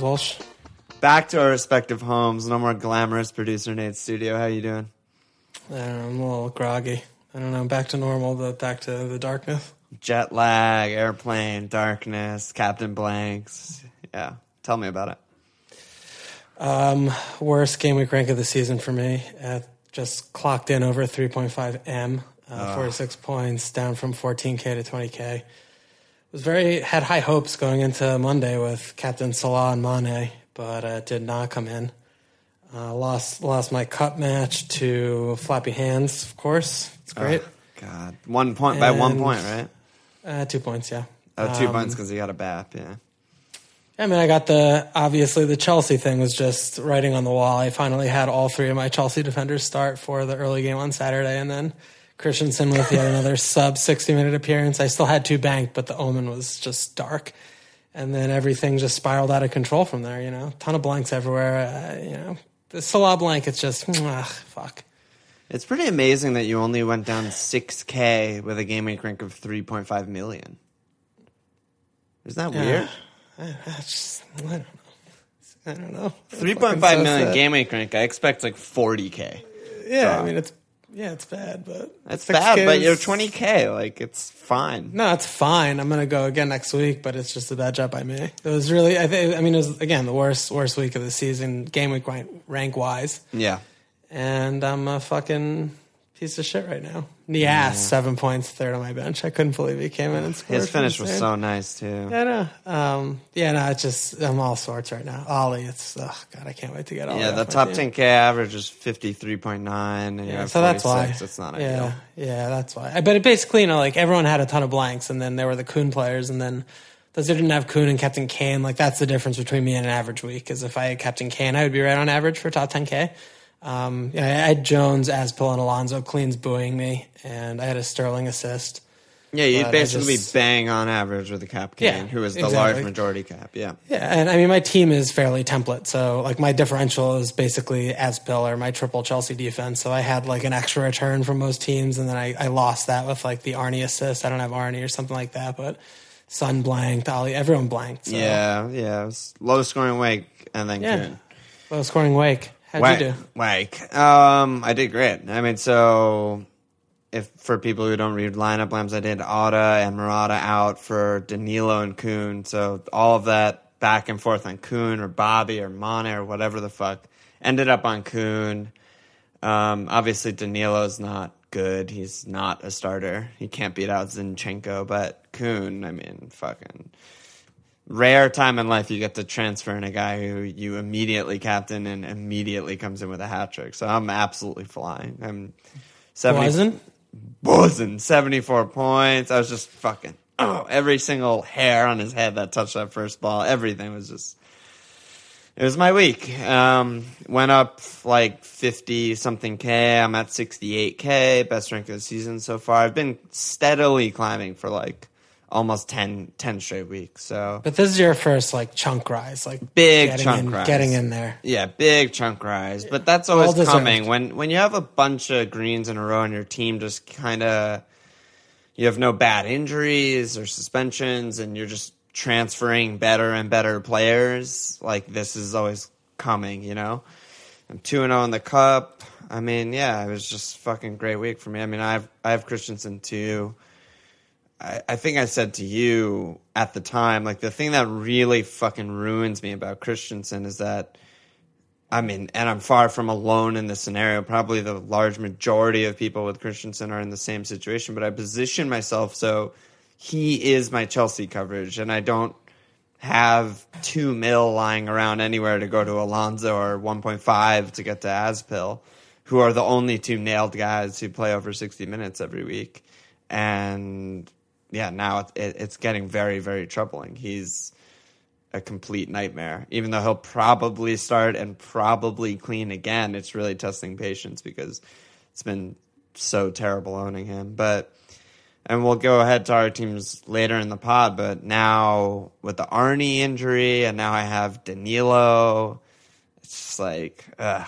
Walsh. Back to our respective homes. No more glamorous producer Nate's studio. How you doing? I don't know, I'm a little groggy. I don't know. Back to normal, but back to the darkness. Jet lag, airplane, darkness, Captain Blanks. Yeah, tell me about it. Worst game week rank of the season for me. Just clocked in over 3.5 M. 46 points, down from 14K to 20K. Had high hopes going into Monday with Captain Salah and Mane, but did not come in. Lost my cup match to Flappy Hands, of course. It's great. Oh, God, 1 point, and by 1 point, right? 2 points, yeah. Oh, 2 points because he got a BAP, yeah. I mean, I got the Chelsea thing was just writing on the wall. I finally had all three of my Chelsea defenders start for the early game on Saturday, and then Christensen with yet another sub-60-minute appearance. I still had two banked, but the omen was just dark. And then everything just spiraled out of control from there, you know. Ton of blanks everywhere, The Salah blank, it's just, fuck. It's pretty amazing that you only went down 6K with a game rank of 3.5 million. Isn't that weird? I don't know. 3.5 million game rank, I expect like 40K. Yeah, so. I mean, it's bad, but it's bad. But you're 20K, like it's fine. No, it's fine. I'm gonna go again next week, but it's just a bad job by me. It was really, it was again the worst week of the season, game week rank wise. Yeah, and I'm a fucking piece of shit right now. Nias, 7 points, third on my bench. I couldn't believe he came in and scored. His finish was so nice too. Yeah, no, it's just I'm all sorts right now. Ollie, I can't wait to get Ollie. Yeah, the top 10K average is 53.9. And yeah, so that's why it's not ideal. Yeah, that's why. But it basically, everyone had a ton of blanks, and then there were the Kun players, and then those who didn't have Kun and Captain Kane, that's the difference between me and an average week. Is if I had Captain Kane, I would be right on average for top 10K. I had Jones, Azpil, and Alonso cleans booing me, and I had a Sterling assist. Yeah, you'd basically bang on average with a cap Kane, who is the large majority cap, yeah. Yeah, and I mean, my team is fairly template, so my differential is basically Azpil or my triple Chelsea defense, so I had an extra return from most teams, and then I lost that with the Arnie assist. I don't have Arnie or something like that, but Son blanked, Ollie, everyone blanked. So. Yeah, it was low scoring Wake, and then Kuhn. Low scoring Wake. How'd you do? I did great. I mean, so if for people who don't read lineup lambs, I did Atta and Murata out for Danilo and Kun. So all of that back and forth on Kun or Bobby or Mane or whatever the fuck ended up on Kun. Obviously, Danilo's not good. He's not a starter. He can't beat out Zinchenko, but Kun, I mean, fucking rare time in life you get to transfer in a guy who you immediately captain and immediately comes in with a hat trick. So I'm absolutely flying. I'm 74 points. I was just fucking every single hair on his head that touched that first ball. Everything was just, it was my week. Went up 50 something K. I'm at 68K, best rank of the season so far. I've been steadily climbing for almost 10 straight weeks. So, but this is your first chunk rise, getting in there. Yeah, big chunk rise. But that's always coming when you have a bunch of greens in a row and your team just kind of you have no bad injuries or suspensions, and you're just transferring better and better players. This is always coming, you know. I'm 2-0 in the cup. I mean, yeah, it was just a fucking great week for me. I mean, I have Christensen too. I think I said to you at the time, the thing that really fucking ruins me about Christensen is that, I mean, and I'm far from alone in this scenario. Probably the large majority of people with Christensen are in the same situation, but I position myself so he is my Chelsea coverage, and I don't have 2 mil lying around anywhere to go to Alonso or 1.5 to get to Azpil, who are the only two nailed guys who play over 60 minutes every week. And yeah, now it's getting very, very troubling. He's a complete nightmare. Even though he'll probably start and probably clean again, it's really testing patience because it's been so terrible owning him. But and we'll go ahead to our teams later in the pod, but now with the Arnie injury and now I have Danilo, it's just like, ugh.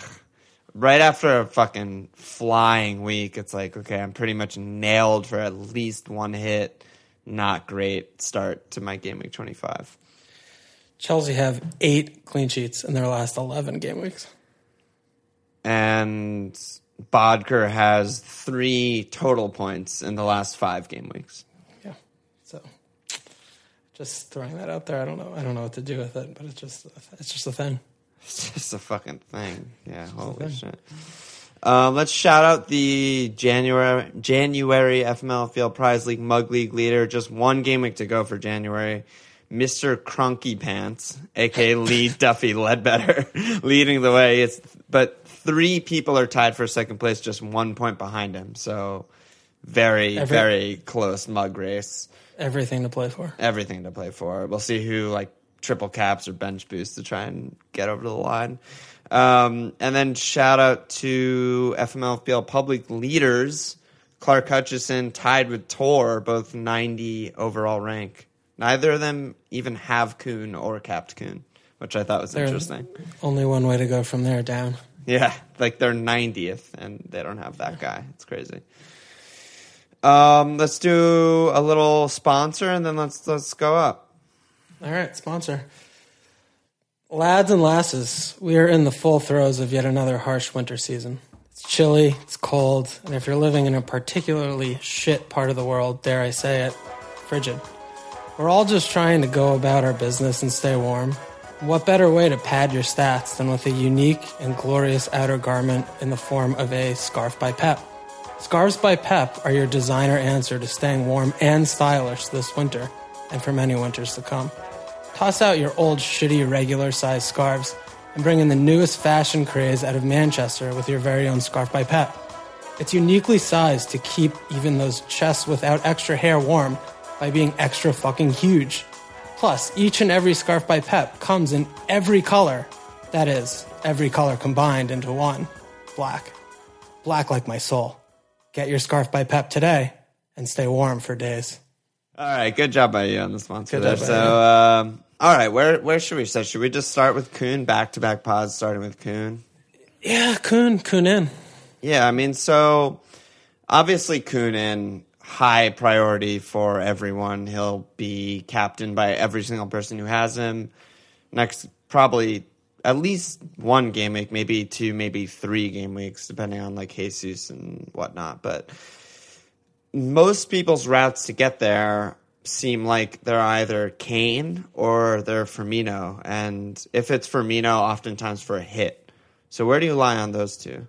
Right after a fucking flying week, it's like, okay, I'm pretty much nailed for at least one hit. Not great start to my game week 25. Chelsea have 8 clean sheets in their last 11 game weeks. And Bodker has 3 total points in the last 5 game weeks. Yeah, so just throwing that out there. I don't know what to do with it, but it's just a thing. It's just a fucking thing. Yeah, holy shit. Let's shout out the January FML Field Prize League Mug League leader. Just one game week to go for January. Mr. Crunky Pants, a.k.a. Lee Duffy Ledbetter, leading the way. But 3 people are tied for second place, just 1 point behind him. So very close mug race. Everything to play for. Everything to play for. We'll see who, triple caps or bench boosts to try and get over to the line. And then shout out to FMLFPL public leaders, Clark Hutchison tied with Tor, both 90 overall rank. Neither of them even have Kun or capped Kun, which I thought was interesting. Only one way to go from there down. Yeah, they're 90th, and they don't have that guy. It's crazy. Let's do a little sponsor, and then let's go up. All right, sponsor. Lads and lasses, we are in the full throes of yet another harsh winter season. It's chilly, it's cold, and if you're living in a particularly shit part of the world, dare I say it, frigid. We're all just trying to go about our business and stay warm. What better way to pad your stats than with a unique and glorious outer garment in the form of a scarf by Pep? Scarves by Pep are your designer answer to staying warm and stylish this winter, and for many winters to come. Toss out your old shitty regular-sized scarves and bring in the newest fashion craze out of Manchester with your very own scarf by Pep. It's uniquely sized to keep even those chests without extra hair warm by being extra fucking huge. Plus, each and every scarf by Pep comes in every color. That is, every color combined into one. Black. Black like my soul. Get your scarf by Pep today and stay warm for days. All right, good job by you on the sponsor there. So, all right, where should we start? Should we just start with Kun, back-to-back pods starting with Kun? Yeah, Kun in. Yeah, I mean, so obviously Kun in. High priority for everyone. He'll be captained by every single person who has him. Next, probably at least one game week, maybe 2, maybe 3 game weeks, depending on Jesus and whatnot. But most people's routes to get there seem like they're either Kane or they're Firmino. And if it's Firmino, oftentimes for a hit. So where do you lie on those two?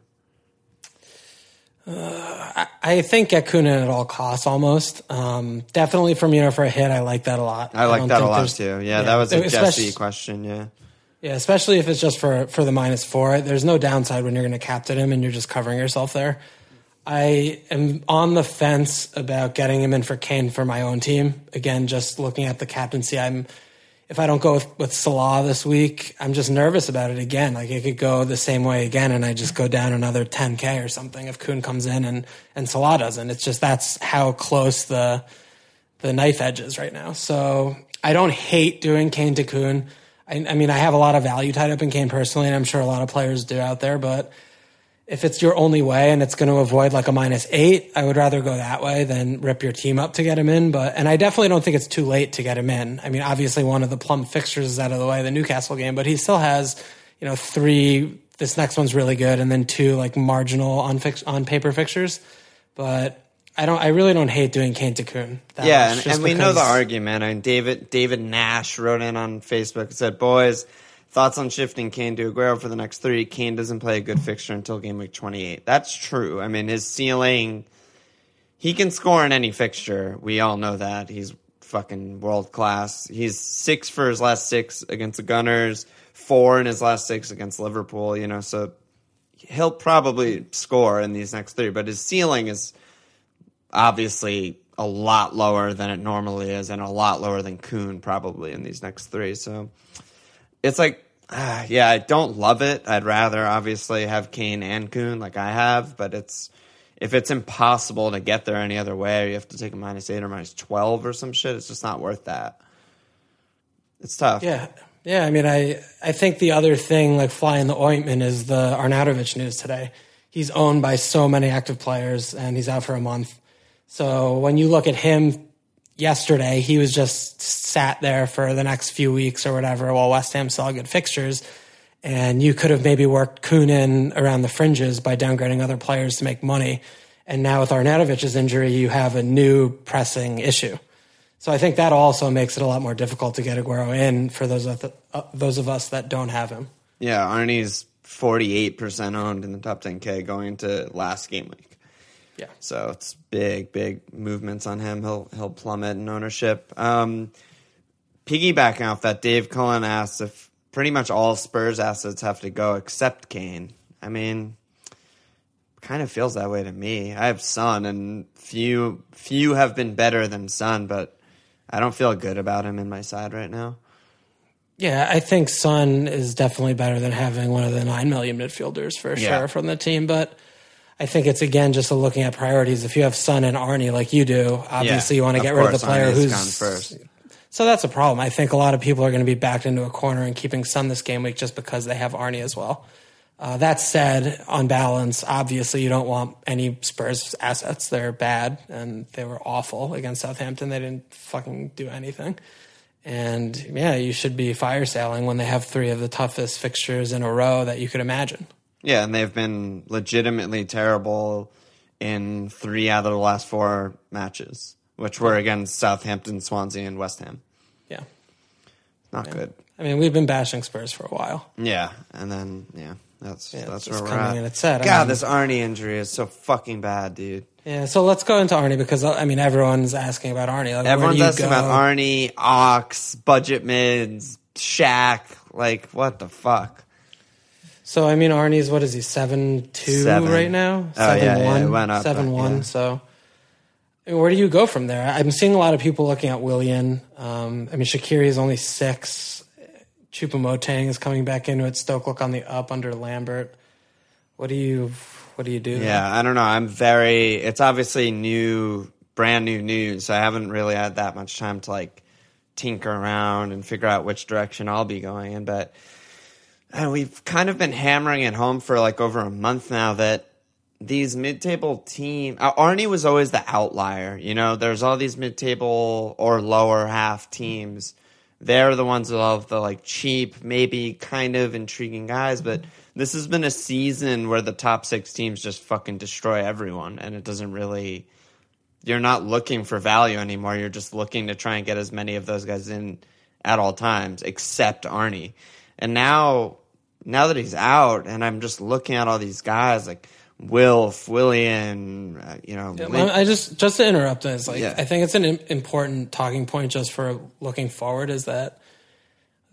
I think get Kun in at all costs almost. Definitely Firmino for a hit. I like that a lot. I like that a lot too. Yeah, that was a Jesse question, yeah. Yeah, especially if it's just for the -4. There's no downside when you're going to captain him and you're just covering yourself there. I am on the fence about getting him in for Kane for my own team. Again, just looking at the captaincy, if I don't go with Salah this week, I'm just nervous about it again. It could go the same way again, and I just go down another 10K or something if Kun comes in and Salah doesn't. It's just that's how close the knife edge is right now. So I don't hate doing Kane to Kun. I mean, I have a lot of value tied up in Kane personally, and I'm sure a lot of players do out there, but if it's your only way and it's going to avoid a -8, I would rather go that way than rip your team up to get him in. And I definitely don't think it's too late to get him in. I mean, obviously one of the plum fixtures is out of the way, the Newcastle game, but he still has, 3, this next one's really good, and then 2 marginal on paper fixtures. But I really don't hate doing Kane to Kun. Yeah, much, and we know the argument. I mean, David Nash wrote in on Facebook and said, "Boys, thoughts on shifting Kane to Aguero for the next 3. Kane doesn't play a good fixture until game week 28. That's true. I mean, his ceiling, he can score in any fixture. We all know that. He's fucking world class. He's 6 for his last 6 against the Gunners, 4 in his last 6 against Liverpool, so he'll probably score in these next 3. But his ceiling is obviously a lot lower than it normally is and a lot lower than Kun probably in these next three. So it's like, yeah, I don't love it. I'd rather obviously have Kane and Kun like I have, but it's if it's impossible to get there any other way, you have to take a -8 or -12 or some shit. It's just not worth that. It's tough. Yeah. Yeah, I mean, I think the other thing, like fly in the ointment, is the Arnautovic news today. He's owned by so many active players, and he's out for a month. So when you look at him yesterday, he was just sat there for the next few weeks or whatever while West Ham saw good fixtures, and you could have maybe worked Kun in around the fringes by downgrading other players to make money. And now with Arnautovic's injury, you have a new pressing issue. So I think that also makes it a lot more difficult to get Aguero in for those of us that don't have him. Yeah, Arnie's 48% owned in the top 10K going to last game week. Yeah. So it's big, big movements on him. He'll plummet in ownership. Piggybacking off that, Dave Cullen asks if pretty much all Spurs assets have to go except Kane. I mean, kind of feels that way to me. I have Son, and few have been better than Son, but I don't feel good about him in my side right now. Yeah, I think Son is definitely better than having one of the 9 million midfielders for sure from the team, but I think it's, again, just looking at priorities. If you have Son and Arnie like you do, obviously you want to get rid of the player who's gone first. So that's a problem. I think a lot of people are going to be backed into a corner and keeping Son this game week just because they have Arnie as well. That said, on balance, obviously you don't want any Spurs assets. They're bad, and they were awful against Southampton. They didn't fucking do anything. And, yeah, you should be fire sailing when they have three of the toughest fixtures in a row that you could imagine. Yeah, and they've been legitimately terrible in 3 out of the last 4 matches, which were against Southampton, Swansea, and West Ham. Yeah. Not good. I mean, we've been bashing Spurs for a while. Yeah, and then, That's where we're at. This Arnie injury is so fucking bad, dude. Yeah, so let's go into Arnie because, I mean, everyone's asking about Arnie. Like, everyone's asking about Arnie, Ox, budget mids, Shaq. Like, what the fuck? So, I mean, Arnie's, what is he, 7'2" right now? Oh, 7'1", yeah, it went up. 7'1", yeah. So I mean, where do you go from there? I'm seeing a lot of people looking at Willian. I mean, Shaqiri is only 6. Choupo-Moting is coming back into it. Stoke look on the up under Lambert. What do you do? Yeah, I don't know. It's obviously brand new news, so I haven't really had that much time to like tinker around and figure out which direction I'll be going in. But we've kind of been hammering it home for like over a month now that these mid-table teams, Arnie was always the outlier. You know, there's all these mid-table or lower half teams. They're the ones with all of the like cheap, maybe kind of intriguing guys, but this has been a season where the top 6 teams just fucking destroy everyone, and it doesn't really. You're not looking for value anymore. You're just looking to try and get as many of those guys in at all times, except Arnie. And now that he's out, and I'm just looking at all these guys like Willian, I just to interrupt this, I think it's an important talking point just for looking forward is that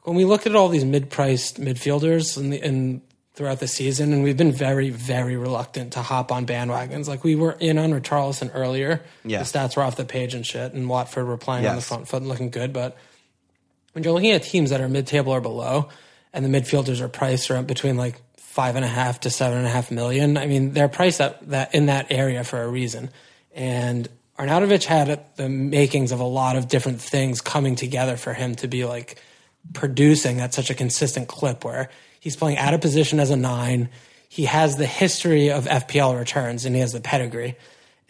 when we look at all these mid-priced midfielders and throughout the season, and we've been very, very reluctant to hop on bandwagons. Like we were in on Richarlison earlier. Yeah. The stats were off the page and shit, and Watford were playing on the front foot and looking good. But when you're looking at teams that are mid-table or below, and the midfielders are priced around between like 5.5 to 7.5 million. I mean, they're priced at that in that area for a reason. And Arnautovic had the makings of a lot of different things coming together for him to be like producing at such a consistent clip where he's playing out of position as a 9. He has the history of FPL returns and he has the pedigree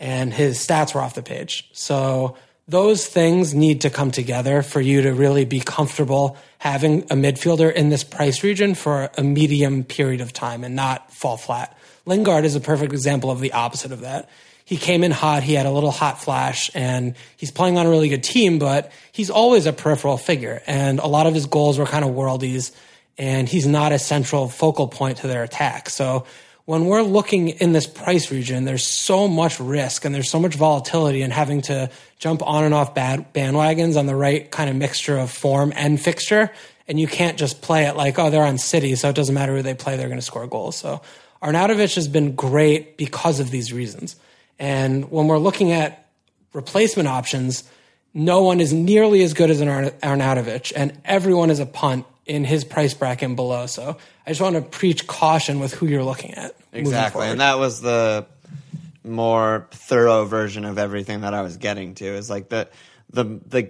and his stats were off the page. So those things need to come together for you to really be comfortable having a midfielder in this price region for a medium period of time and not fall flat. Lingard is a perfect example of the opposite of that. He came in hot, he had a little hot flash, and he's playing on a really good team, but he's always a peripheral figure, and a lot of his goals were kind of worldies, and he's not a central focal point to their attack. So when we're looking in this price region, there's so much risk and there's so much volatility in having to jump on and off bandwagons on the right kind of mixture of form and fixture. And you can't just play it like, oh, they're on City, so it doesn't matter who they play, they're going to score goals. So Arnautovic has been great because of these reasons. And when we're looking at replacement options, no one is nearly as good as an Arnautovic, and everyone is a punt in his price bracket and below. So I just want to preach caution with who you're looking at. Exactly. And that was the more thorough version of everything that I was getting to, is like the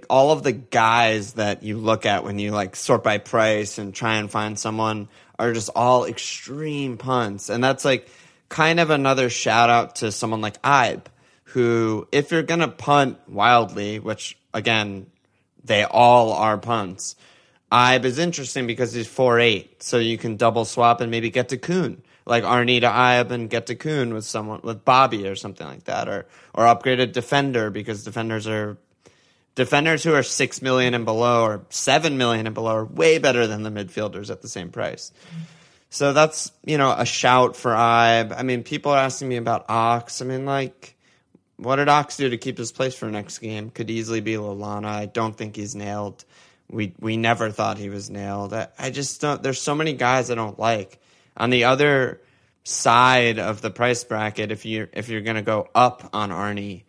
all of the guys that you look at when you like sort by price and try and find someone are just all extreme punts. And that's like kind of another shout out to someone like Ibe, who, if you're going to punt wildly, which again, they all are punts, Ibe is interesting because he's 4'8", so you can double swap and maybe get to Kun, like Arnie to Ibe and get to Kun with someone, with Bobby or something like that, or upgrade a defender, because defenders who are 6 million and below or 7 million and below are way better than the midfielders at the same price. So that's, you know, a shout for Ibe. I mean, people are asking me about Ox. I mean, like, what did Ox do to keep his place for next game? Could easily be Lallana. I don't think he's nailed. We never thought he was nailed. I just don't. There's so many guys I don't like. On the other side of the price bracket, if you're going to go up on Arnie,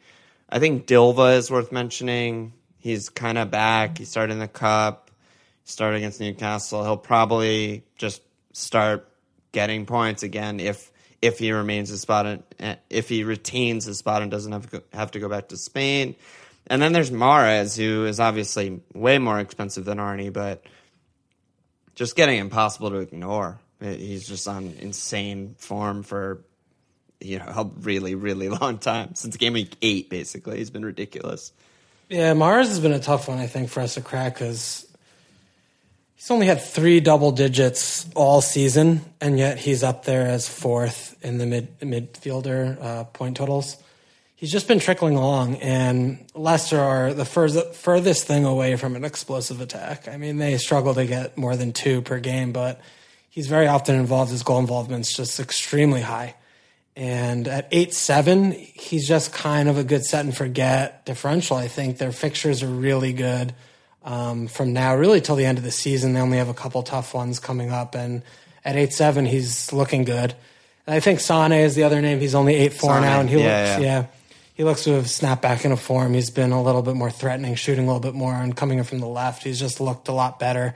I think Dilva is worth mentioning. He's kind of back. He started in the Cup, started against Newcastle. He'll probably just start getting points again if he remains his spot, and if he retains his spot and doesn't have to go back to Spain. And then there's Mahrez, who is obviously way more expensive than Arnie, but just getting impossible to ignore. He's just on insane form for, you know, a really, really long time. Since game week 8, basically. He's been ridiculous. Yeah, Mahrez has been a tough one, I think, for us to crack, because he's only had 3 double digits all season, and yet he's up there as 4th in the midfielder point totals. He's just been trickling along, and Leicester are the furthest thing away from an explosive attack. I mean, they struggle to get more than 2 per game, but he's very often involved. His goal involvement's just extremely high. And at 8-7, he's just kind of a good set-and-forget differential, I think. Their fixtures are really good from now, really till the end of the season. They only have a couple tough ones coming up, and at 8-7, he's looking good. And I think Sané is the other name. He's only 8-4 now, and he looks. He looks to have snapped back into form. He's been a little bit more threatening, shooting a little bit more, and coming in from the left. He's just looked a lot better.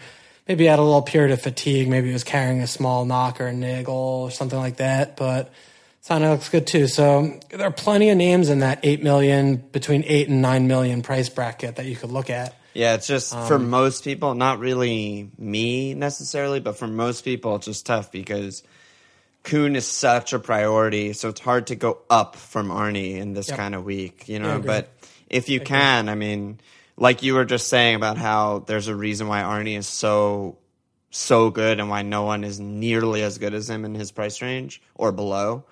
Maybe had a little period of fatigue. Maybe he was carrying a small knock or a niggle or something like that. But Sané looks good too. So there are plenty of names in that 8 million, between 8 and 9 million price bracket that you could look at. Yeah, it's just for most people, not really me necessarily, but for most people it's just tough because Kun is such a priority, so it's hard to go up from Arnie in this kind of week, you know. But if you can, I mean, like you were just saying about how there's a reason why Arnie is so good and why no one is nearly as good as him in his price range or below,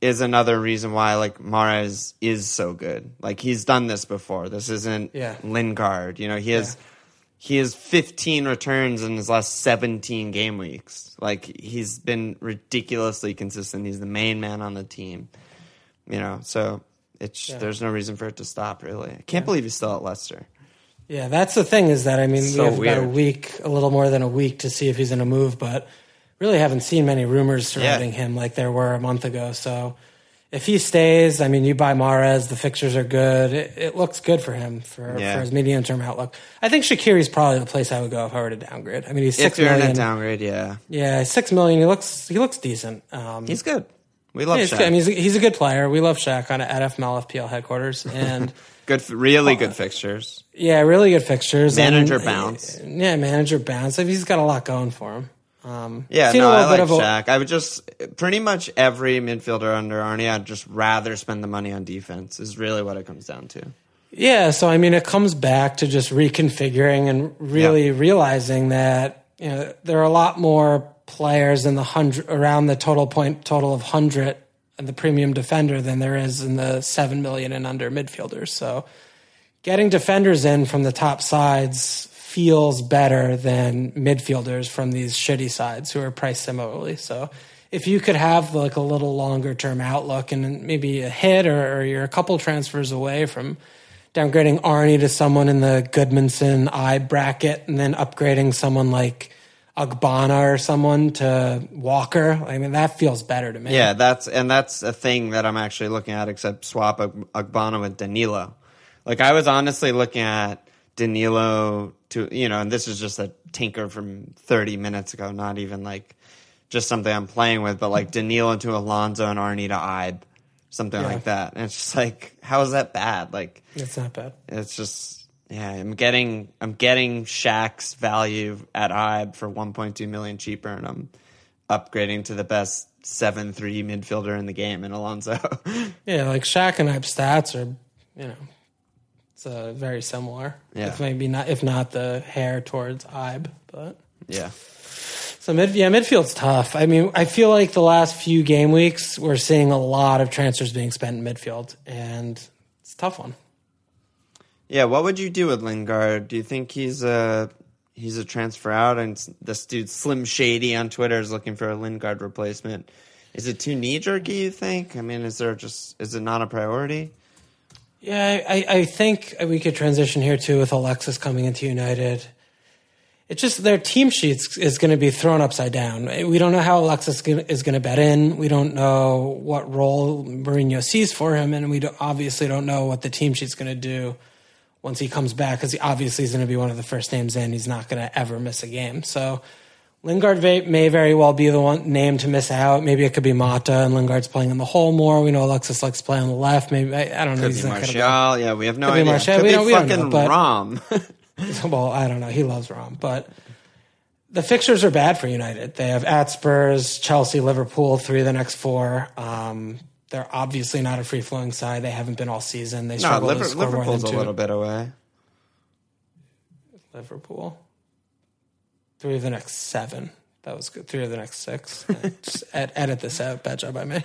is another reason why, like, Mahrez is so good. Like, he's done this before. This isn't Lingard. You know, he has 15 returns in his last 17 game weeks. Like, he's been ridiculously consistent. He's the main man on the team, you know. So it's there's no reason for it to stop, really. I can't believe he's still at Leicester. Yeah, that's the thing, is that, I mean, so we have about a little more than a week to see if he's in a move, but really haven't seen many rumors surrounding him like there were a month ago. So if he stays, I mean, you buy Mahrez, the fixtures are good. It looks good for him for his medium-term outlook. I think Shaqiri's probably the place I would go if I were to downgrade. I mean, he's 6 million. If you're in a downgrade, Yeah, 6 million. He looks decent. He's good. We love Shaq. I mean, he's a good player. We love Shaq at FMLFPL headquarters. And really good fixtures. Yeah, really good fixtures. Manager bounce. Yeah, manager bounce. I mean, he's got a lot going for him. I like Shaq. I would just, pretty much every midfielder under Arnie, I'd just rather spend the money on defense, is really what it comes down to. Yeah, so I mean, it comes back to just reconfiguring and really realizing that, you know, there are a lot more players in the 100, around the total point total of 100 and the premium defender than there is in the 7 million and under midfielders. So getting defenders in from the top sides feels better than midfielders from these shitty sides who are priced similarly. So if you could have like a little longer term outlook and maybe a hit, or you're a couple transfers away from downgrading Arnie to someone in the Goodmanson I bracket and then upgrading someone like Agbonlahor or someone to Walker, I mean, that feels better to me. Yeah, that's a thing that I'm actually looking at, except swap Agbonlahor with Danilo. Like, I was honestly looking at Danilo to, you know, and this is just a tinker from 30 minutes ago, not even like just something I'm playing with, but like Danilo to Alonso and Arnie to Ibe, something like that. And it's just like, how is that bad? Like, it's not bad. It's just, yeah, I'm getting Shaq's value at Ibe for 1.2 million cheaper, and I'm upgrading to the best 7-3 midfielder in the game in Alonso. Yeah, like Shaq and Ibe's stats are, you know, it's very similar. Yeah. If maybe not, if not the hair towards Ibe, but yeah. So midfield's tough. I mean, I feel like the last few game weeks we're seeing a lot of transfers being spent in midfield, and it's a tough one. Yeah, what would you do with Lingard? Do you think he's a transfer out? And this dude Slim Shady on Twitter is looking for a Lingard replacement. Is it too knee jerky, you think? I mean, is it not a priority? Yeah, I think we could transition here too with Alexis coming into United. It's just their team sheets is going to be thrown upside down. We don't know how Alexis is going to bet in. We don't know what role Mourinho sees for him, and we obviously don't know what the team sheet's going to do once he comes back, because he obviously is going to be one of the first names in. He's not going to ever miss a game. So Lingard may very well be the one name to miss out. Maybe it could be Mata, and Lingard's playing in the hole more. We know Alexis likes playing on the left. Maybe I don't know. Could be Martial. Yeah, we have no idea. Could be fucking Rom. Well, I don't know. He loves Rom, but the fixtures are bad for United. They have at Spurs, Chelsea, Liverpool, 3 of the next 4. They're obviously not a free-flowing side. They haven't been all season. They struggle to score more than 2. Liverpool's a little bit away. Liverpool, 3 of the next 7. That was good. 3 of the next 6. Just edit this out. Bad job by me.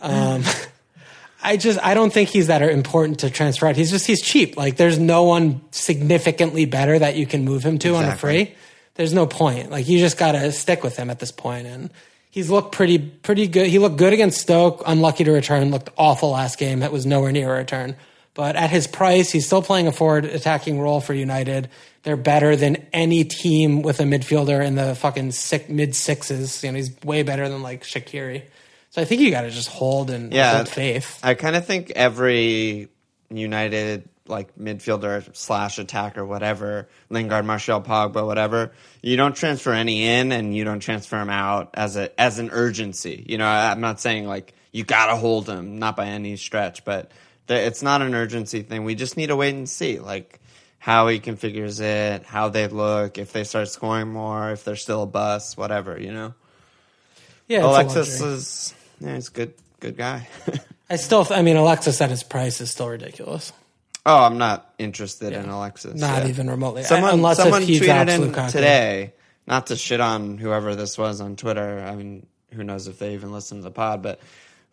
I don't think he's that important to transfer out. He's cheap. Like, there's no one significantly better that you can move him to on a free. There's no point. Like, you just got to stick with him at this point. And he's looked pretty good. He looked good against Stoke. Unlucky to return. Looked awful last game. That was nowhere near a return. But at his price, he's still playing a forward attacking role for United. They're better than any team with a midfielder in the fucking mid-sixes. You know, he's way better than, like, Shaqiri. So I think you got to just hold and hold faith. I kind of think every United, like, midfielder / attacker, whatever, Lingard, Martial, Pogba, whatever, you don't transfer any in and you don't transfer him out as an urgency. You know, I'm not saying, like, you got to hold him, not by any stretch, but it's not an urgency thing. We just need to wait and see, like, how he configures it, how they look, if they start scoring more, if they're still a bust, whatever, you know? Yeah, Alexis is... Yeah, he's a good guy. Alexis at his price is still ridiculous. Oh, I'm not interested in Alexis. Not even remotely. Someone tweeted in today, not to shit on whoever this was on Twitter. I mean, who knows if they even listen to the pod, but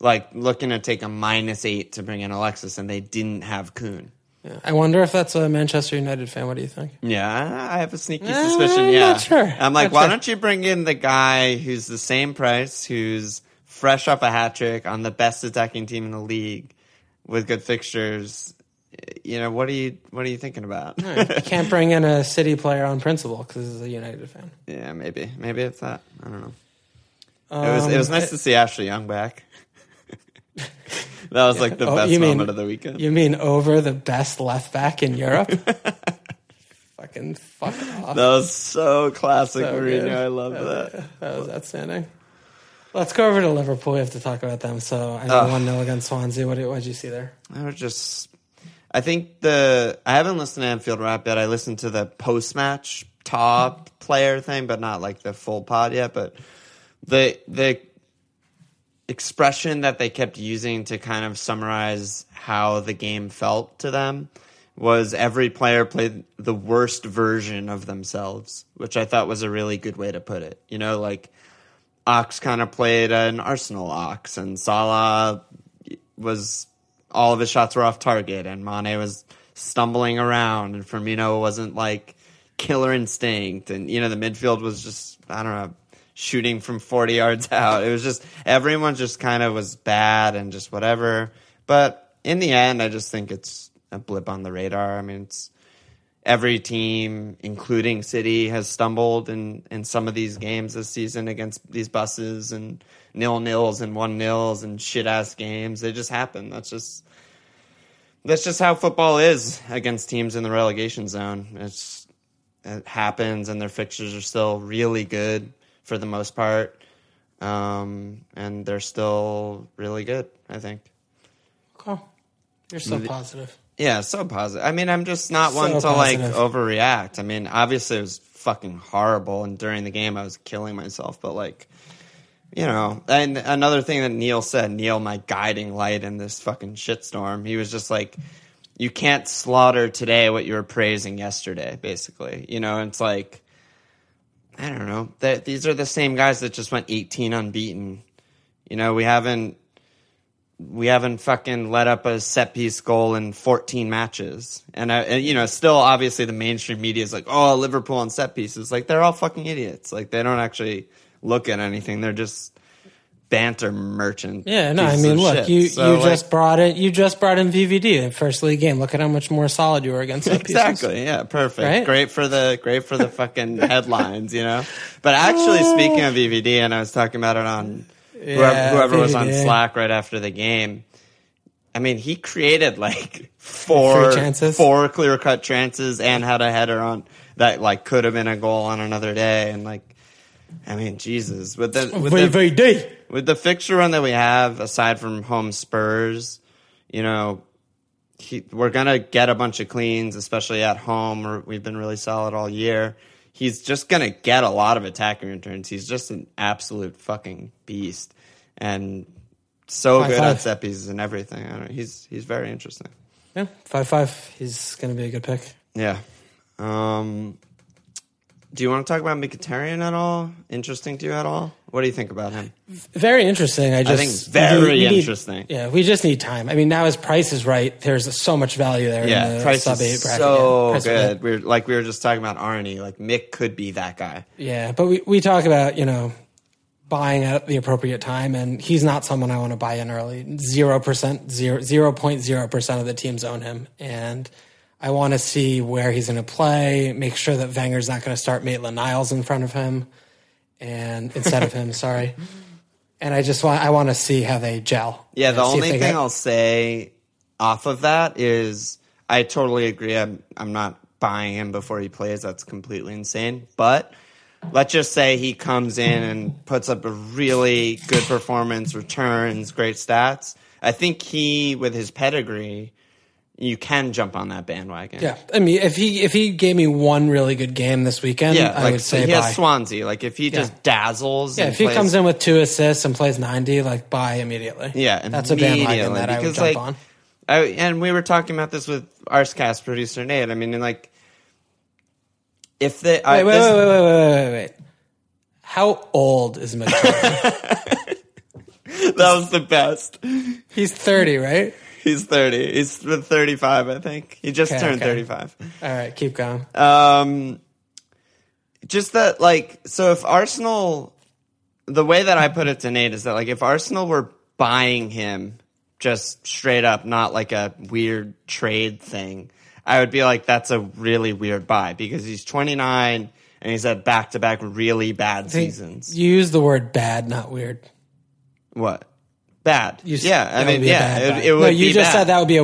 like looking to take a -8 to bring in Alexis, and they didn't have Kun. Yeah. I wonder if that's a Manchester United fan. What do you think? Yeah, I have a sneaky suspicion. I'm not sure. I'm like, why don't you bring in the guy who's the same price, who's fresh off a hat trick on the best attacking team in the league with good fixtures? You know, what are you thinking about? Right. You can't bring in a City player on principle because he's a United fan. Yeah, maybe it's that. I don't know. It was nice to see Ashley Young back. That was like the best moment of the weekend. You mean over the best left back in Europe? Fucking fuck off. That was so classic Mourinho. I loved that. That was outstanding. Let's go over to Liverpool. We have to talk about them. So I know 1-0 against Swansea. What did you see there? I haven't listened to Anfield Rap yet. I listened to the post-match top player thing, but not like the full pod yet. But the expression that they kept using to kind of summarize how the game felt to them was every player played the worst version of themselves, which I thought was a really good way to put it. You know, like, Ox kind of played an Arsenal Ox, and Salah all of his shots were off target, and Mane was stumbling around, and Firmino wasn't like killer instinct, and you know the midfield was just, I don't know, shooting from 40 yards out. It was just everyone just kind of was bad and just whatever. But in the end, I just think it's a blip on the radar. I mean, it's every team, including City, has stumbled in some of these games this season against these buses and 0-0s and 1-0s and shit-ass games. They just happen. That's just that's just how football is against teams in the relegation zone. It happens, and their fixtures are still really good for the most part. And they're still really good, I think. Okay. You're so positive. Yeah, so positive. I mean, I'm just not one to, overreact. I mean, obviously it was fucking horrible, and during the game I was killing myself. But, and another thing that Neil said, my guiding light in this fucking shitstorm, he was just like, you can't slaughter today what you were praising yesterday, basically. It's like, I don't know. These are the same guys that just went 18 unbeaten. We haven't fucking let up a set-piece goal in 14 matches. And still, obviously, the mainstream media is like, oh, Liverpool on set-pieces. They're all fucking idiots. They don't actually look at anything. They're just banter merchant. Yeah, no, I mean, look, shit. You just brought in VVD in first league game. Look at how much more solid you were against set-pieces. Exactly, yeah, perfect. Right? Great for the fuking headlines, But actually, speaking of VVD, and I was talking about it on... whoever was on Slack right after the game. I mean, he created four clear-cut chances and had a header on that could have been a goal on another day. And Jesus, with the fixture run that we have, aside from home Spurs, we're gonna get a bunch of cleans, especially at home. We've been really solid all year. He's just going to get a lot of attacking returns. He's just an absolute fucking beast. And so good at set pieces and everything. I don't know. He's very interesting. Yeah, 5-5. He's going to be a good pick. Yeah. Do you want to talk about Mkhitaryan at all? Interesting to you at all? What do you think about him? Very interesting. I think very interesting. Yeah, we just need time. I mean, now his price is right. There's so much value there. Yeah, in the price sub-8 is bracket. So price good. We were just talking about Arnie. Mick could be that guy. Yeah, but we talk about, buying at the appropriate time, and he's not someone I want to buy in early. 0.0% of the teams own him, and I want to see where he's going to play, make sure that Wenger's not going to start Maitland-Niles in front of him, and instead of him, sorry. And I want to see how they gel. Yeah, the only thing I'll say off of that is I totally agree. I'm not buying him before he plays. That's completely insane. But let's just say he comes in and puts up a really good performance, returns, great stats. I think he, with his pedigree... you can jump on that bandwagon. Yeah, I mean, if he gave me one really good game this weekend, I would say he has Swansea. If he just dazzles, and if he comes in with 2 assists and plays 90, buy immediately. Yeah, that's immediately, a bandwagon that I would jump on. And we were talking about this with Arscast producer Nate. I mean, if they wait. How old is Mkhitaryan? That was the best. He's 30, right? He's 30. He's 35, I think. He just turned 35. All right, keep going. Just that, so if Arsenal, the way that I put it to Nate is that, if Arsenal were buying him just straight up, not a weird trade thing, I would be that's a really weird buy because he's 29 and he's had back-to-back really bad seasons. You use the word bad, not weird. What? Bad. It would be bad. Said that would be a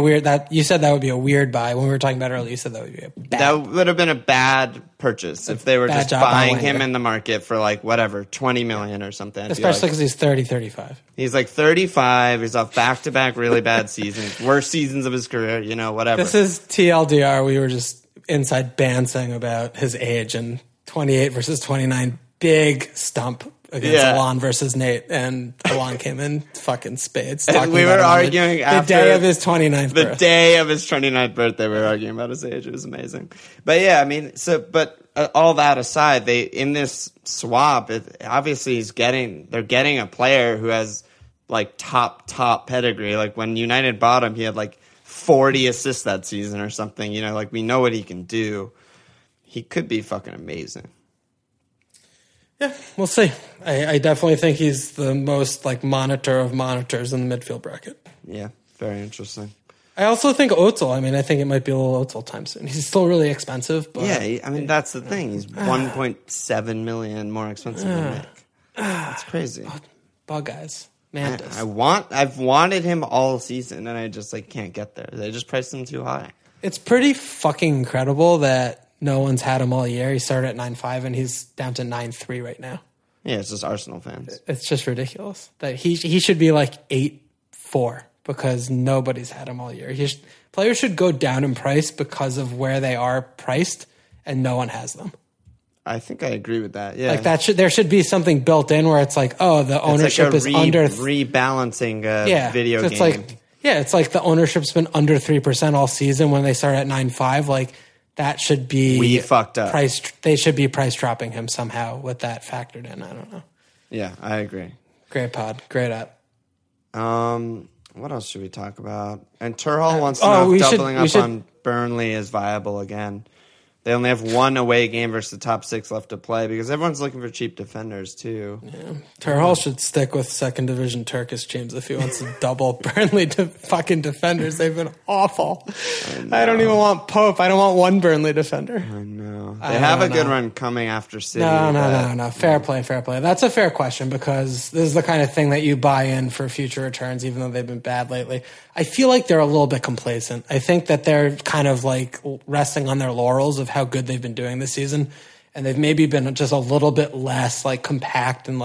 weird buy when we were talking about it earlier. You said that would be a bad. That would have been a bad purchase if they were just buying him in the market for whatever 20 million or something. Especially because he's 35. He's 35. He's off back-to-back really bad seasons, worst seasons of his career, whatever. This is TLDR. We were just inside bandsing about his age and 28 versus 29 big stump. Against Alon versus Nate, and Alon came in fucking spades. And we were arguing after the day of his 29th birthday. The day of his 29th birthday, we were arguing about his age. It was amazing. But yeah, I mean, all that aside, in this swap, obviously they're getting a player who has top pedigree. When United bought him, he had 40 assists that season or something. We know what he can do. He could be fucking amazing. Yeah, we'll see. I definitely think he's the most monitor of monitors in the midfield bracket. Yeah, very interesting. I also think Özil. I mean, I think it might be a little Özil time soon. He's still really expensive. But yeah, I mean, that's the thing. He's 1.7 million more expensive than Nick. That's crazy. Bug eyes. Madness. I've wanted him all season, and I just can't get there. They just priced him too high. It's pretty fucking incredible that no one's had him all year. He started at 9.5, and he's down to 9.3 right now. Yeah, it's just Arsenal fans. It's just ridiculous that he should be 8.4 because nobody's had him all year. Players should go down in price because of where they are priced, and no one has them. I think I agree with that. Yeah, there should be something built in where it's the ownership is under rebalancing. Video game. It's the ownership's been under 3% all season. When they start at 9.5, that should be we fucked up. They should be price dropping him somehow with that factored in. I don't know. Yeah, I agree. Great pod, great up. What else should we talk about? And Turhal wants to know if doubling up on Burnley is viable again. They only have one away game versus the top six left to play because everyone's looking for cheap defenders, too. Yeah. Turhal should stick with second division Turkish teams if he wants to double Burnley to fucking defenders. They've been awful. I don't even want Pope. I don't want one Burnley defender. I know. They have a good run coming after City. No. Fair play. That's a fair question because this is the kind of thing that you buy in for future returns, even though they've been bad lately. I feel like they're a little bit complacent. I think that they're kind of resting on their laurels of how good they've been doing this season, and they've maybe been just a little bit less compact and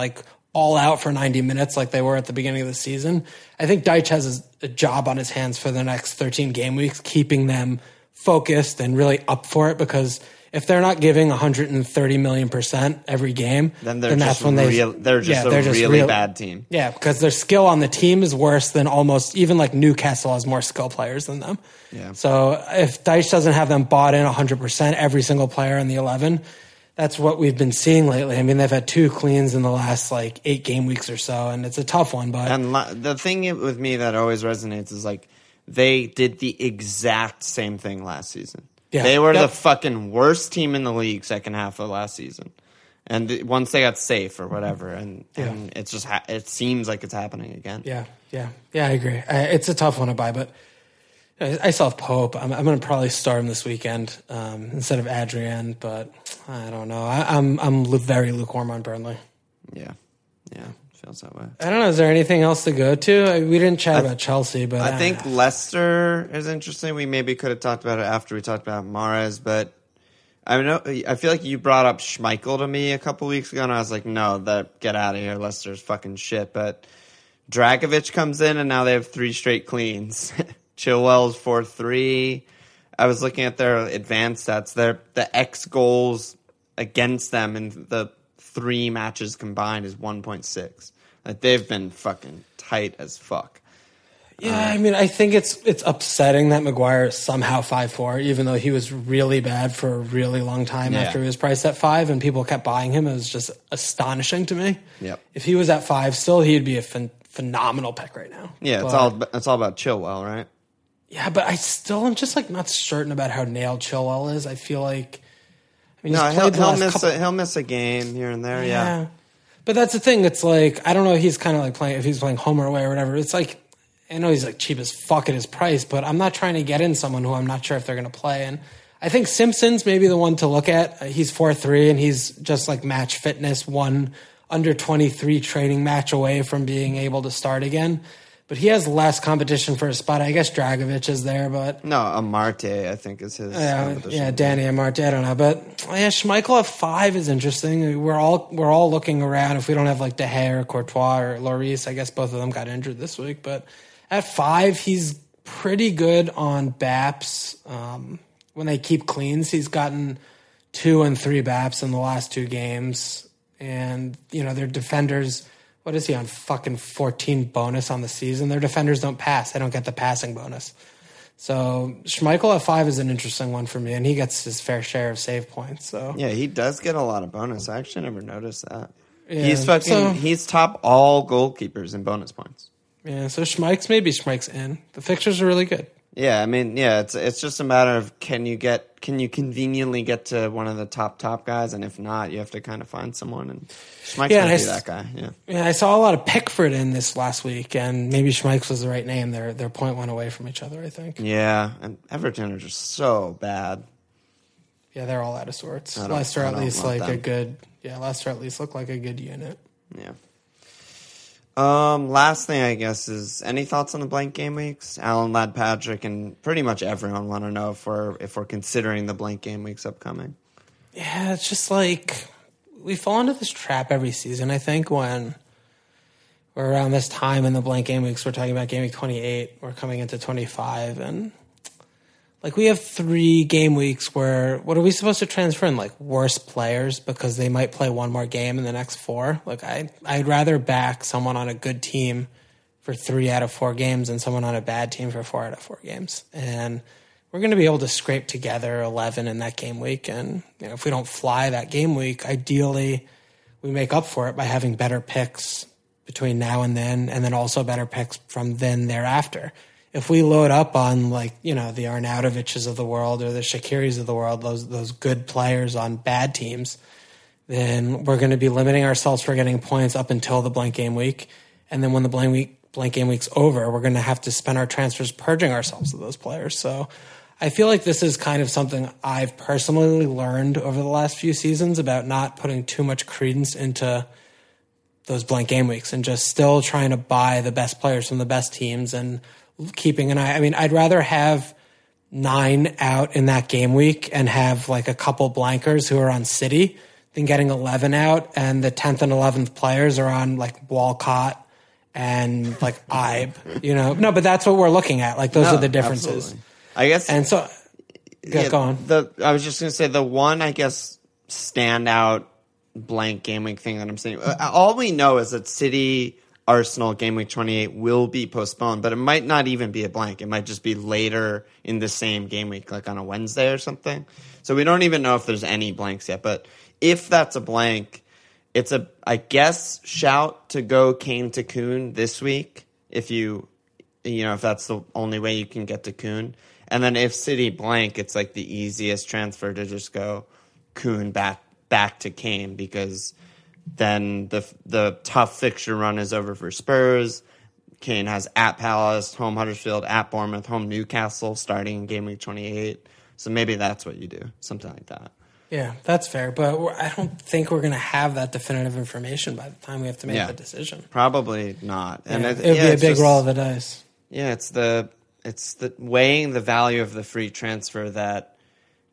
all out for 90 minutes like they were at the beginning of the season. I think Deitch has a job on his hands for the next 13 game weeks, keeping them focused and really up for it, because if they're not giving 130 million% every game, then that's when they're just a really bad team. Yeah, because their skill on the team is worse than almost even Newcastle has more skill players than them. Yeah. So if Dyche doesn't have them bought in 100% every single player in the 11, that's what we've been seeing lately. I mean, they've had two cleans in the last 8 game weeks or so, and it's a tough one. But the thing with me that always resonates is they did the exact same thing last season. Yeah, they were the fucking worst team in the league second half of last season. And once they got safe or whatever, and it's just it seems like it's happening again. Yeah, I agree. It's a tough one to buy, but I still have Pope. I'm going to probably start him this weekend instead of Adrian, but I don't know. I'm very lukewarm on Burnley. Yeah, feels that way. I don't know. Is there anything else to go to? We didn't chat about Chelsea, but I think Leicester is interesting. We maybe could have talked about it after we talked about Mahrez, but I know I feel like you brought up Schmeichel to me a couple weeks ago, and I was like, "No, get out of here. Leicester's fucking shit." But Dragovic comes in, and now they have 3 straight cleans. Chilwell's 4-3. I was looking at their advanced stats. The X goals against them in the 3 matches combined is 1.6. They've been fucking tight as fuck. Yeah, I mean, I think it's upsetting that Maguire is somehow 5.4, even though he was really bad for a really long time after he was priced at 5, and people kept buying him. It was just astonishing to me. Yep. If he was at 5 still, he'd be a phenomenal pick right now. Yeah, it's all about Chilwell, right? Yeah, but I still am just not certain about how nailed Chilwell is. I feel like... I mean, no, he'll miss a game here and there, yeah. But that's the thing. It's I don't know. He's kind of playing, if he's playing home or away or whatever. It's I know he's cheap as fuck at his price, but I'm not trying to get in someone who I'm not sure if they're going to play. And I think Simpson's maybe the one to look at. He's 4.3 and he's just match fitness, one under 23 training match away from being able to start again. But he has less competition for a spot. I guess Dragovic is there, but... No, Amarte, I think, is his competition. Yeah, Danny Amarte, I don't know. But, Schmeichel at 5 is interesting. We're all looking around. If we don't have, De Gea or Courtois or Lloris, I guess both of them got injured this week. But at 5, he's pretty good on BAPs. When they keep cleans, he's gotten 2 and 3 BAPs in the last 2 games. And, their defenders... What is he on? Fucking 14 bonus on the season. Their defenders don't pass. They don't get the passing bonus. So Schmeichel at 5 is an interesting one for me, and he gets his fair share of save points. So yeah, he does get a lot of bonus. I actually never noticed that. Yeah, he's top all goalkeepers in bonus points. Yeah, so Schmeich's in. The fixtures are really good. Yeah, I mean, it's just a matter of can you conveniently get to one of the top guys, and if not, you have to kind of find someone, and Schmeich's going to be that guy. Yeah, I saw a lot of Pickford in this last week, and maybe Schmeich's was the right name. They're 0.1 away from each other, I think. Yeah, and Everton are just so bad. Yeah, they're all out of sorts. Leicester at least look like a good unit. Yeah. Last thing, I guess, is any thoughts on the blank game weeks? Alan, Ladpatrick, and pretty much everyone want to know if we're considering the blank game weeks upcoming. Yeah, it's just like we fall into this trap every season, I think, when we're around this time in the blank game weeks. We're talking about game week 28. We're coming into 25. And, like, we have 3 game weeks where what are we supposed to transfer in? Like, worse players because they might play one more game in the next 4? Like, I'd rather back someone on a good team for 3 out of 4 games than someone on a bad team for 4 out of 4 games. And we're going to be able to scrape together 11 in that game week. And, you know, if we don't fly that game week, ideally we make up for it by having better picks between now and then also better picks from then thereafter. If we load up on, like, you know, the Arnautovics of the world or the Shaqiris of the world, those good players on bad teams, then we're going to be limiting ourselves for getting points up until the blank game week. And then when the blank game week's over, we're going to have to spend our transfers purging ourselves of those players. So I feel like this is kind of something I've personally learned over the last few seasons about not putting too much credence into those blank game weeks and just still trying to buy the best players from the best teams and keeping an eye. I mean, I'd rather have 9 out in that game week and have like a couple blankers who are on City than getting 11 out and the 10th and 11th players are on like Walcott and like Ibe, you know? No, but that's what we're looking at. Like, those are the differences. Absolutely. I guess. And so, go on. I was just going to say the one, I guess, standout blank game week thing that I'm saying. All we know is that City Arsenal game week 28 will be postponed, but it might not even be a blank. It might just be later in the same game week, like on a Wednesday or something. So we don't even know if there's any blanks yet. But if that's a blank, it's a, I guess, shout to go Kane to Kun this week if you know, if that's the only way you can get to Kun. And then if City blank, it's like the easiest transfer to just go Kun back to Kane, because then the tough fixture run is over for Spurs. Kane has at Palace, home Huddersfield, at Bournemouth, home Newcastle starting in game week 28. So maybe that's what you do, something like that. Yeah, that's fair, but I don't think we're going to have that definitive information by the time we have to make the decision. Probably not. And yeah, it would be a big roll of the dice. Yeah, it's the weighing the value of the free transfer that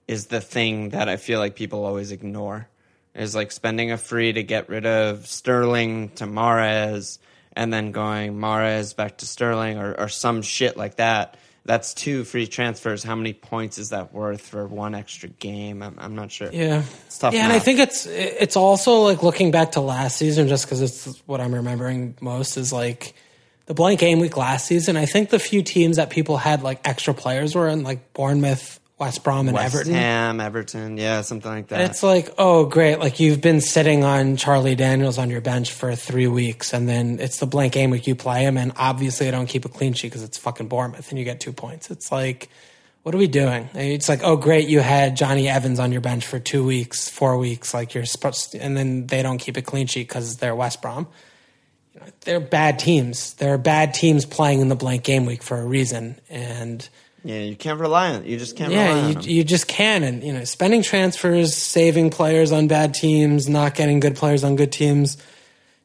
is the thing that I feel like people always ignore. Is like spending a free to get rid of Sterling to Mahrez and then going Mahrez back to Sterling or some shit like that. That's 2 free transfers. How many points is that worth for 1 extra game? I'm not sure. Yeah. It's tough. Yeah, and I think it's also like looking back to last season, just because it's what I'm remembering most, is like the blank game week last season. I think the few teams that people had like extra players were in like Bournemouth, West Brom, and Everton. West Ham, Everton, yeah, something like that. And it's like, oh, great. Like, you've been sitting on Charlie Daniels on your bench for 3 weeks, and then it's the blank game week you play him, and obviously I don't keep a clean sheet because it's fucking Bournemouth, and you get 2 points. It's like, what are we doing? And it's like, oh, great, you had Johnny Evans on your bench for 2 weeks, 4 weeks, like you're supposed to, and then they don't keep a clean sheet because they're West Brom. You know, they're bad teams. There are bad teams playing in the blank game week for a reason, and yeah, you can't rely on it. You just can't rely on it. Yeah, you just can. And, you know, spending transfers, saving players on bad teams, not getting good players on good teams,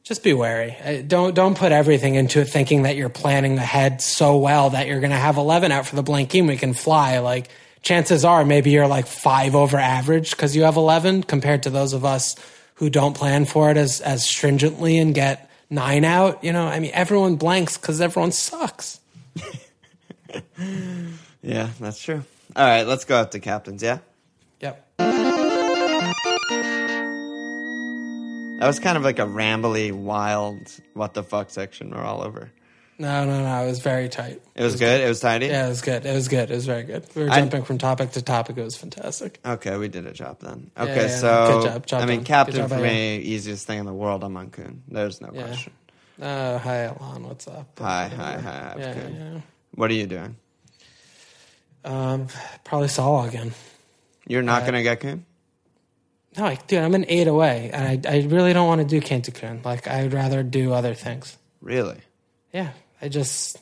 just be wary. Don't put everything into it thinking that you're planning ahead so well that you're going to have 11 out for the blank game week and fly. Like, chances are maybe you're like 5 over average because you have 11 compared to those of us who don't plan for it as stringently and get 9 out. You know, I mean, everyone blanks because everyone sucks. Yeah, that's true. All right, let's go out to captains, yeah? Yep. That was kind of like a rambly, wild, what-the-fuck section we're all over. No, it was very tight. It was good? It was tidy? Yeah, it was good. It was very good. We were jumping from topic to topic. It was fantastic. Okay, we did a job then. Okay, yeah. So, good job, captain for me, easiest thing in the world, I'm on Kun. There's no question. Hi, Alon, what's up? Hi, yeah. What are you doing? Probably Salah again. You're not going to get Kane? No, dude, I'm an 8 away, and I really don't want to do Kane to Kane. Like, I'd rather do other things. Really? Yeah, that's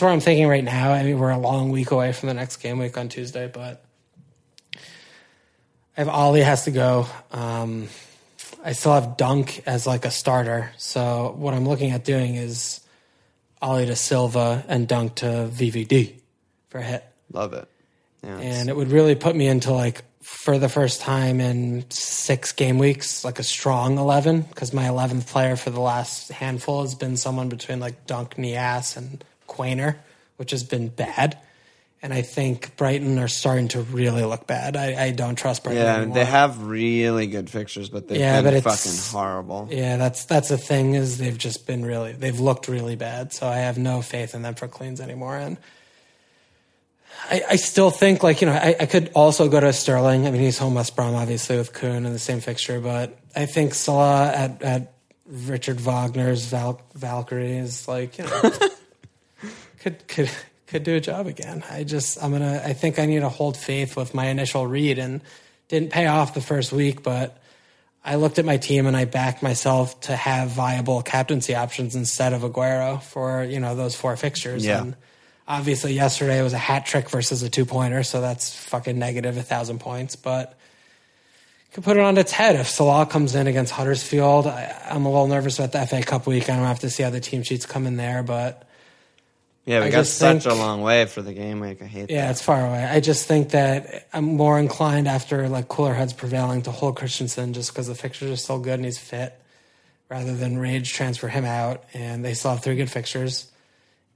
where I'm thinking right now. I mean, we're a long week away from the next game week on Tuesday, but if Ollie has to go, I still have Dunk as like a starter. So what I'm looking at doing is Ollie to Silva and Dunk to VVD for a hit. Love it. Yeah, and it would really put me into like, for the first time in 6 game weeks, like a strong 11, because my 11th player for the last handful has been someone between like Dunk, Nias, and Quainer, which has been bad. And I think Brighton are starting to really look bad. I don't trust Brighton anymore. They have really good fixtures, but they've been fucking horrible. Yeah, that's the thing, is they've just been really, they've looked really bad. So I have no faith in them for cleans anymore. And I still think, like, you know, I could also go to Sterling. I mean, he's home West Brom, obviously, with Kun in the same fixture. But I think Salah at Richard Wagner's Valkyrie is, like, you know, could do a job again. I think I need to hold faith with my initial read, and didn't pay off the first week. But I looked at my team and I backed myself to have viable captaincy options instead of Aguero for, you know, those 4 fixtures. Yeah. And obviously, yesterday was a hat trick versus a 2-pointer, so that's fucking negative 1,000 points. But you can put it on its head. If Salah comes in against Huddersfield, I'm a little nervous about the FA Cup week. I don't have to see how the team sheets come in there, but yeah, we got such a long way for the game week. I hate that. Yeah, it's far away. I just think that I'm more inclined, after like cooler heads prevailing, to hold Christensen just because the fixtures are still good and he's fit, rather than rage transfer him out. And they still have 3 good fixtures.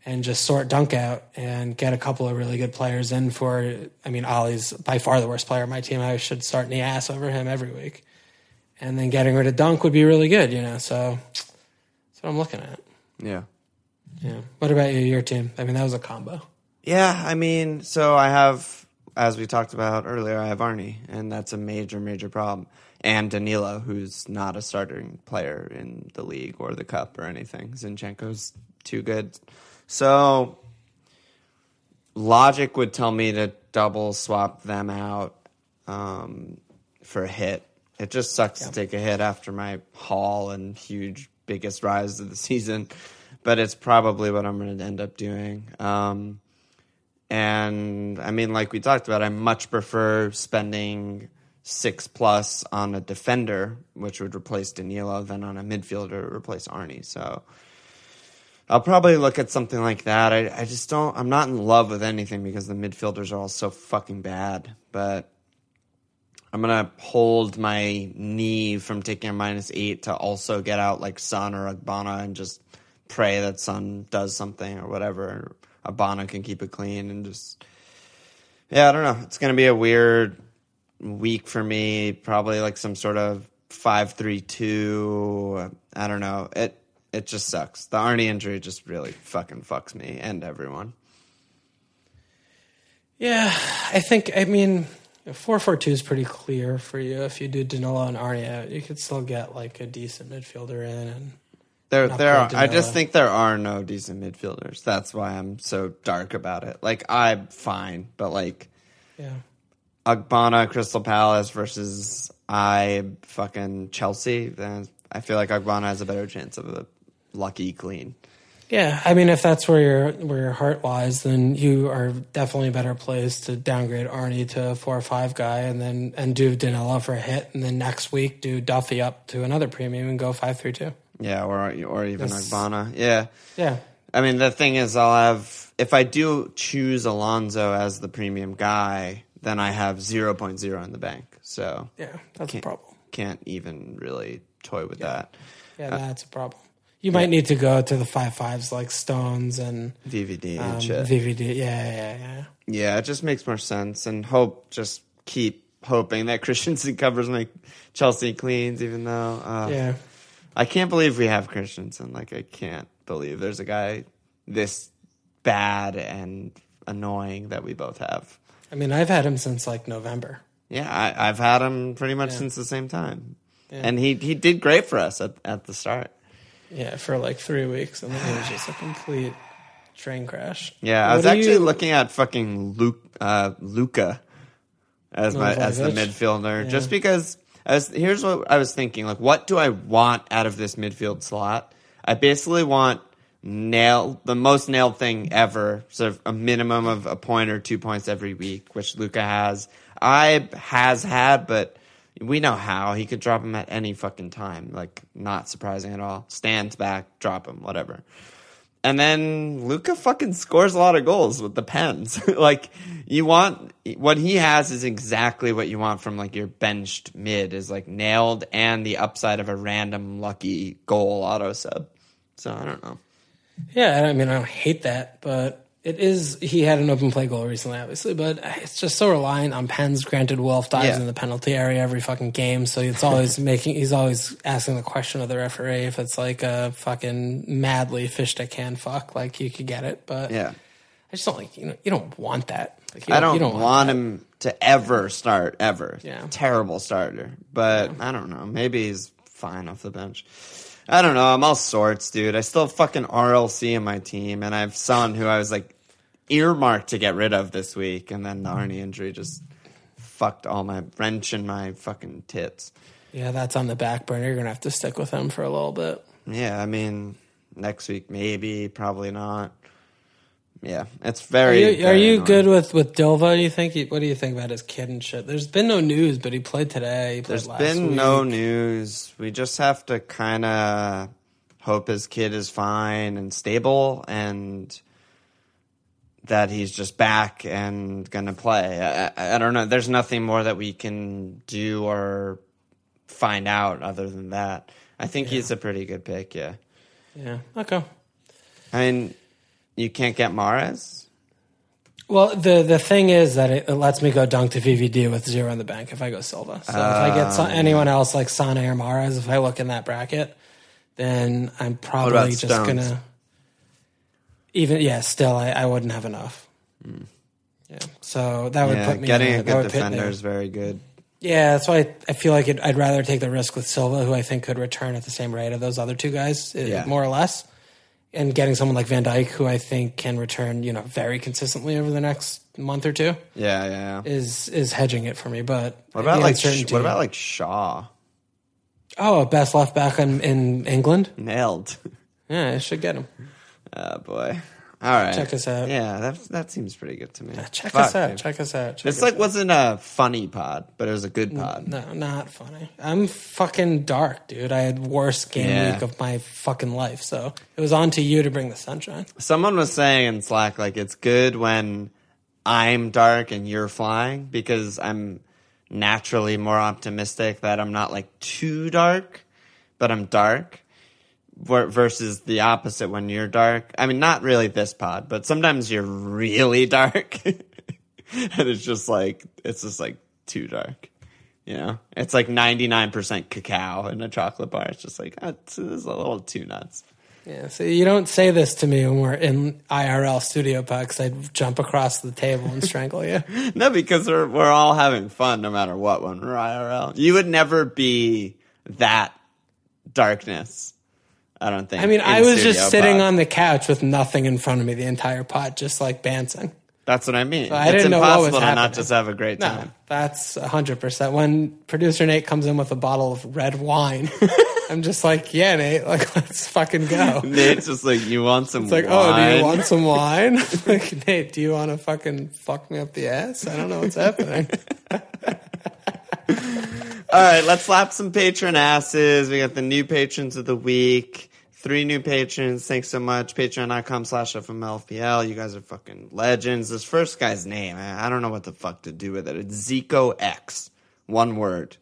And just sort Dunk out and get a couple of really good players in for, I mean, Ollie's by far the worst player on my team. I should start Nias over him every week. And then getting rid of Dunk would be really good, you know, so that's what I'm looking at. Yeah. Yeah. What about you, your team? I mean, that was a combo. Yeah, I mean, so I have, as we talked about earlier, I have Arnie, and that's a major, major problem. And Danilo, who's not a starting player in the league or the cup or anything. Zinchenko's too good. So logic would tell me to double swap them out for a hit. It just sucks to take a hit after my haul and huge biggest rise of the season, but it's probably what I'm going to end up doing. And I mean, like we talked about, I much prefer spending 6+ on a defender, which would replace Danilo, than on a midfielder replace Arnie. So I'll probably look at something like that. I just don't, I'm not in love with anything because the midfielders are all so fucking bad. But I'm going to hold my knee from taking a -8 to also get out like Son or Agbonlahor and just pray that Son does something or whatever. Agbonlahor can keep it clean and just, yeah, I don't know. It's going to be a weird week for me. Probably like some sort of 5-3-2. I don't know. It just sucks. The Arnie injury just really fucking fucks me and everyone. Yeah, I think, I mean, 4-4-2 is pretty clear for you. If you do Danilo and Arnie out, you could still get like a decent midfielder in. And there are. I just think there are no decent midfielders. That's why I'm so dark about it. Like, I'm fine, but like, yeah, Agbonlahor, Crystal Palace versus fucking Chelsea. Then I feel like Agbonlahor has a better chance of a lucky clean. Yeah, I mean, if that's where your heart lies, then you are definitely better placed to downgrade Arnie to a 4 or 5 guy, and do Danilo for a hit, and then next week do Duffy up to another premium and go 5-3-2. Yeah, or even Agbonlahor. Yeah, yeah. I mean, the thing is, I'll have, if I do choose Alonso as the premium guy, then I have 0.0 in the bank. So yeah, that's a problem. Can't even really toy with that. Yeah, that's a problem. You might need to go to the 5-5s like Stones and VVD and shit. VVD, yeah. Yeah, it just makes more sense, and keep hoping that Christensen covers my Chelsea cleans, even though I can't believe we have Christensen. Like, I can't believe there's a guy this bad and annoying that we both have. I mean, I've had him since like November. Yeah, I've had him pretty much since the same time. Yeah. And he did great for us at the start. Yeah, for like 3 weeks. And then it was just a complete train crash. Yeah, I was actually looking at fucking Luca as the midfielder. Yeah. Just because, here's what I was thinking. Like, what do I want out of this midfield slot? I basically want the most nailed thing ever. Sort of a minimum of a point or 2 points every week, which Luca has. I has had, but we know how. He could drop him at any fucking time. Like, not surprising at all. Stands back, drop him, whatever. And then Luka fucking scores a lot of goals with the pens. Like, you want what he has is exactly what you want from like your benched mid, is like nailed and the upside of a random lucky goal auto sub. So I don't know. Yeah, I mean, I don't hate that, but it is. He had an open play goal recently, obviously, but it's just so reliant on pens. Granted, Wolf dives in the penalty area every fucking game, so it's always he's always asking the question of the referee if it's like a fucking madly fished a can fuck, like you could get it, but yeah, I just don't like you don't want that. Like, I don't want him to ever start ever. Yeah, terrible starter, but I don't know. Maybe he's fine off the bench. I don't know. I'm all sorts, dude. I still have fucking RLC in my team, and I have Son, who I was, like, earmarked to get rid of this week, and then the Arnie injury just fucked all my wrench in my fucking tits. Yeah, that's on the back burner. You're going to have to stick with him for a little bit. Yeah, I mean, next week maybe, probably not. Yeah, it's very Are you good with Dilva, do you think? What do you think about his kid and shit? There's been no news, but he played today. He played last week. There's been no news. We just have to kind of hope his kid is fine and stable and that he's just back and going to play. I don't know. There's nothing more that we can do or find out other than that. I think he's a pretty good pick, yeah. Yeah, okay. I mean... You can't get Mahrez? Well, the thing is that it lets me go dunk to VVD with zero in the bank if I go Silva. So if I get anyone else like Sané or Mahrez, if I look in that bracket, then I'm probably just going to... I wouldn't have enough. Mm. Yeah, so that would put me... Getting a good defender is very good. Yeah, that's why I feel like I'd rather take the risk with Silva, who I think could return at the same rate of those other two guys, more or less. And getting someone like Van Dijk, who I think can return, very consistently over the next month or two, is hedging it for me. But what about Shaw? Oh, best left back in England, nailed. Yeah, I should get him. Oh boy! All right, check us out. Yeah, that seems pretty good to me. Yeah, check us out. This wasn't a funny pod, but it was a good pod. No, not funny. I'm fucking dark, dude. I had worst game week of my fucking life, so it was on to you to bring the sunshine. Someone was saying in Slack, like, it's good when I'm dark and you're flying because I'm naturally more optimistic that I'm not like too dark, but I'm dark. Versus the opposite when you're dark. I mean, not really this pod, but sometimes you're really dark. And it's just like too dark. You know? It's like 99% cacao in a chocolate bar. It's just like, this is a little too nuts. Yeah, so you don't say this to me when we're in IRL studio pucks. I'd jump across the table and strangle you. No, because we're all having fun no matter what when we're IRL. You would never be that darkness. I don't think. I mean, I was just sitting on the couch with nothing in front of me the entire pod, just like dancing. That's what I mean. So it's impossible to not just have a great time. No, that's 100%. When producer Nate comes in with a bottle of red wine, I'm just like, yeah, Nate, like, let's fucking go. Nate's just like, you want some wine? It's like, wine? Oh, do you want some wine? Like, Nate, do you want to fucking fuck me up the ass? I don't know what's happening. All right, let's slap some patron asses. We got the new patrons of the week. 3 new patrons. Thanks so much. Patreon.com/FMLFPL. You guys are fucking legends. This first guy's name, I don't know what the fuck to do with it. It's Zico X. One word.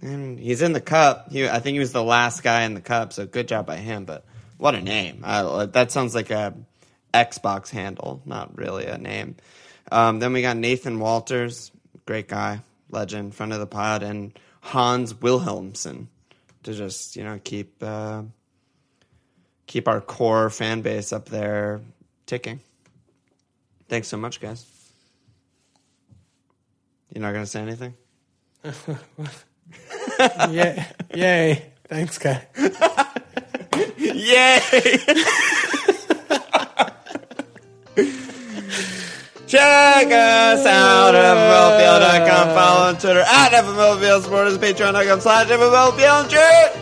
And he's in the cup. I think he was the last guy in the cup, so good job by him. But what a name. That sounds like a Xbox handle, not really a name. Then we got Nathan Walters. Great guy. Legend. Friend of the pod. And Hans Wilhelmsen. To just, keep our core fan base up there ticking. Thanks so much, guys. You're not going to say anything? Yeah. Yay. Thanks, guy. Yay. Check us out at FMLFPL.com. Follow on Twitter at FMLFPL. Support us at Patreon.com/FMLFPL.